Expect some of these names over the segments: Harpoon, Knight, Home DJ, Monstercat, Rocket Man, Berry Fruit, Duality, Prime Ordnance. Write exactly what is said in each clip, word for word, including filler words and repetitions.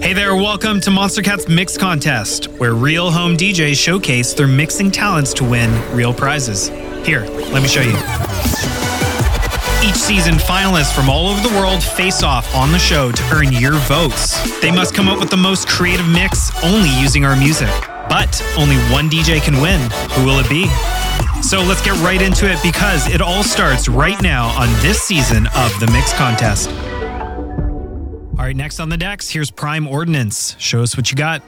Hey there, welcome to Monstercat's Mix Contest, where real home D Js showcase their mixing talents to win real prizes. Here, let me show you. Each season, finalists from all over the world face off on the show to earn your votes. They must come up with the most creative mix only using our music. But only one D J can win. Who will it be? So let's get right into it, because it all starts right now on this season of the Mix Contest. All right, next on the decks, here's Prime Ordnance. Show us what you got.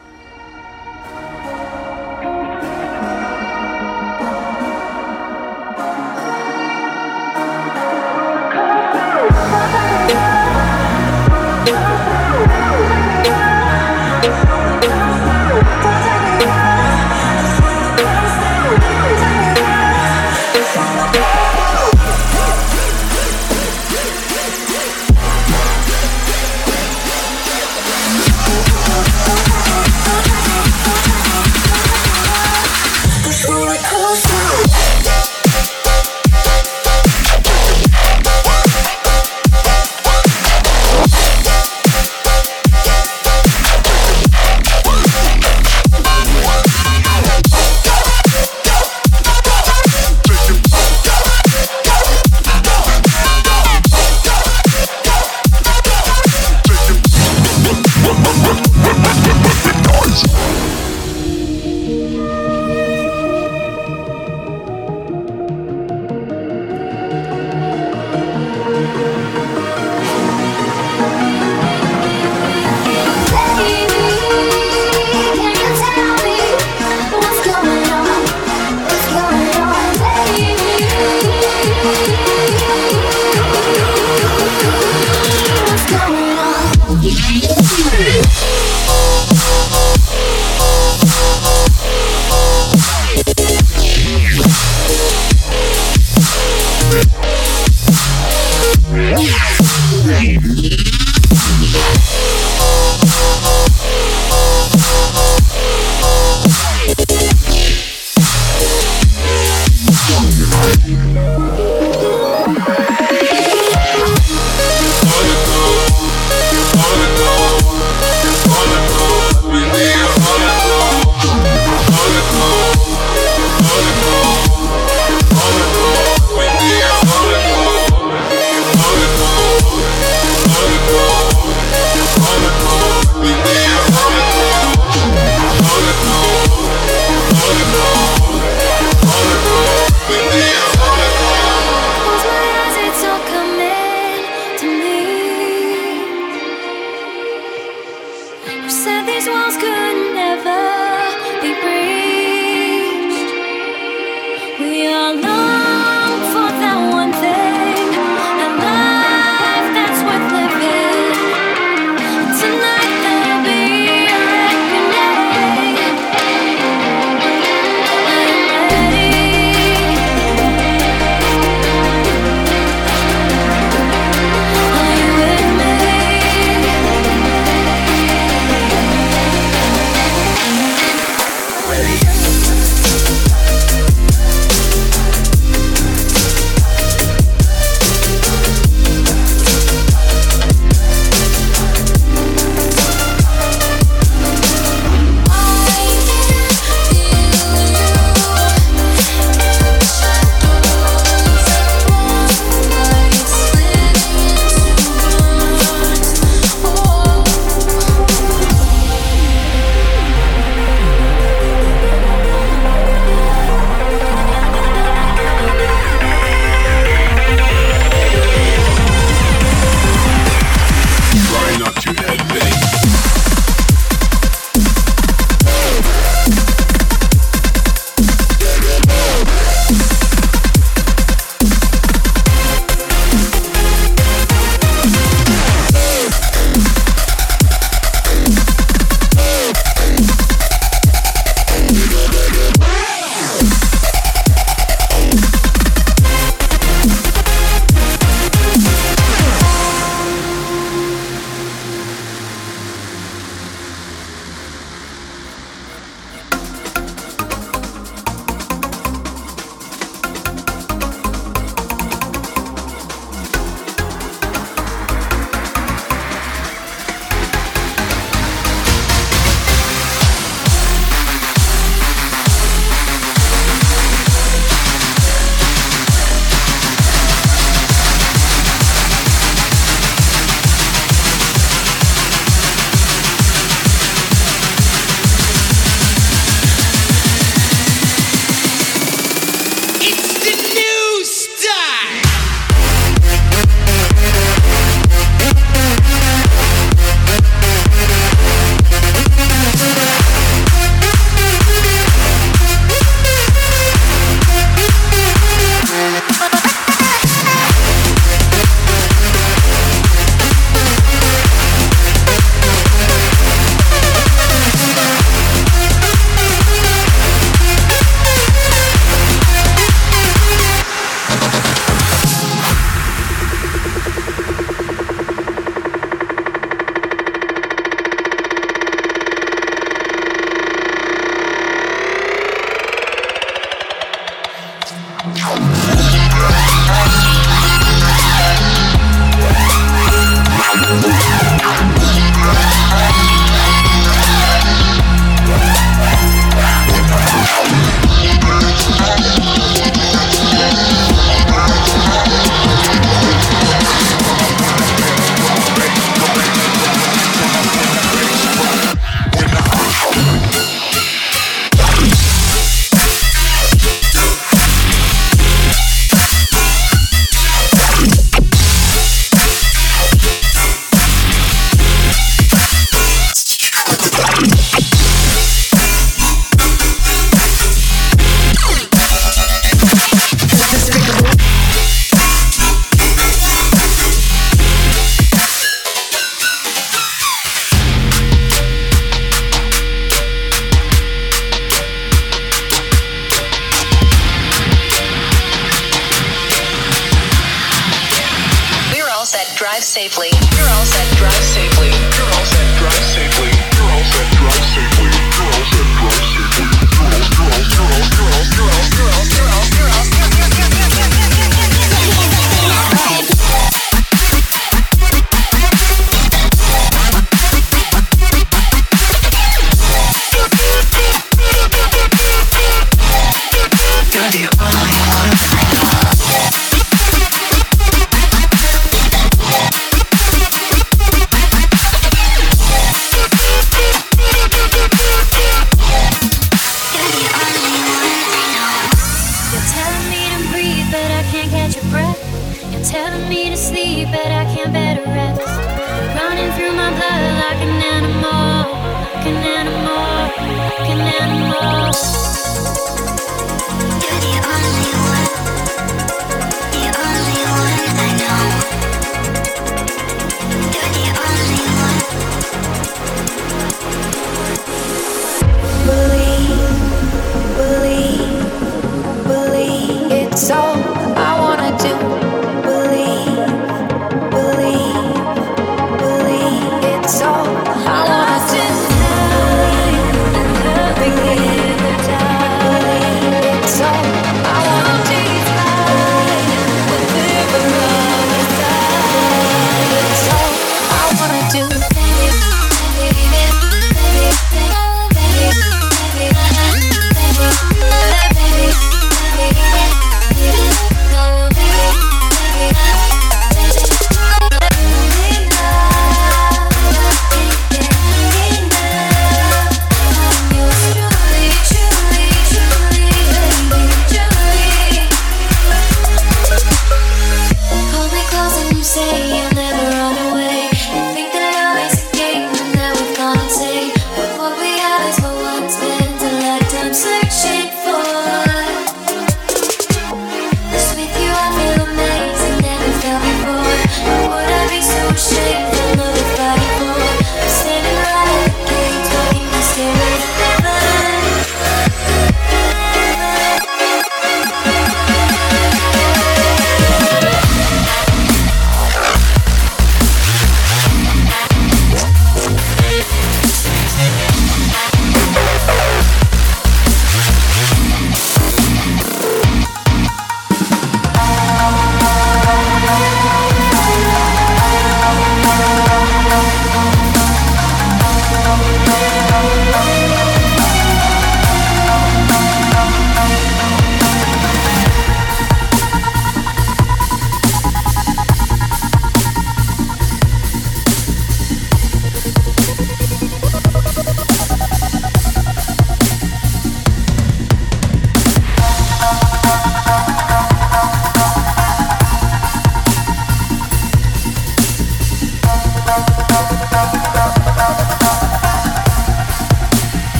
safely. You're all set. Drive safely. You're all set. Drive safely. You're all set. Drive safely. You're all set. Drive safely. You're all. You're all. You're all. You're all. You're all. You're all. You're all. You're all.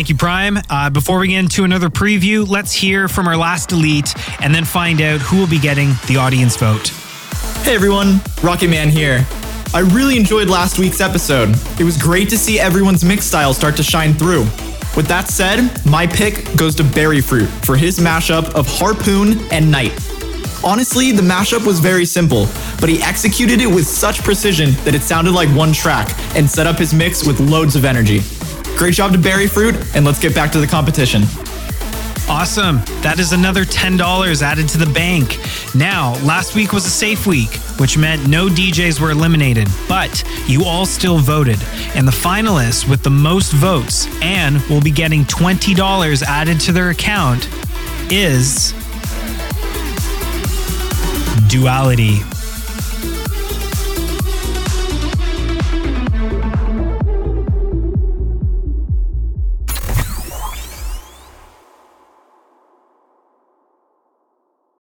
Thank you, Prime. Uh, before we get into another preview, let's hear from our last elite and then find out who will be getting the audience vote. Hey everyone, Rocket Man here. I really enjoyed last week's episode. It was great to see everyone's mix style start to shine through. With that said, my pick goes to Berry Fruit for his mashup of Harpoon and Knight. Honestly, the mashup was very simple, but he executed it with such precision that it sounded like one track and set up his mix with loads of energy. Great job to Berry Fruit, and let's get back to the competition. Awesome. That is another ten dollars added to the bank. Now, last week was a safe week, which meant no D Js were eliminated, but you all still voted. And the finalists with the most votes and will be getting twenty dollars added to their account is Duality.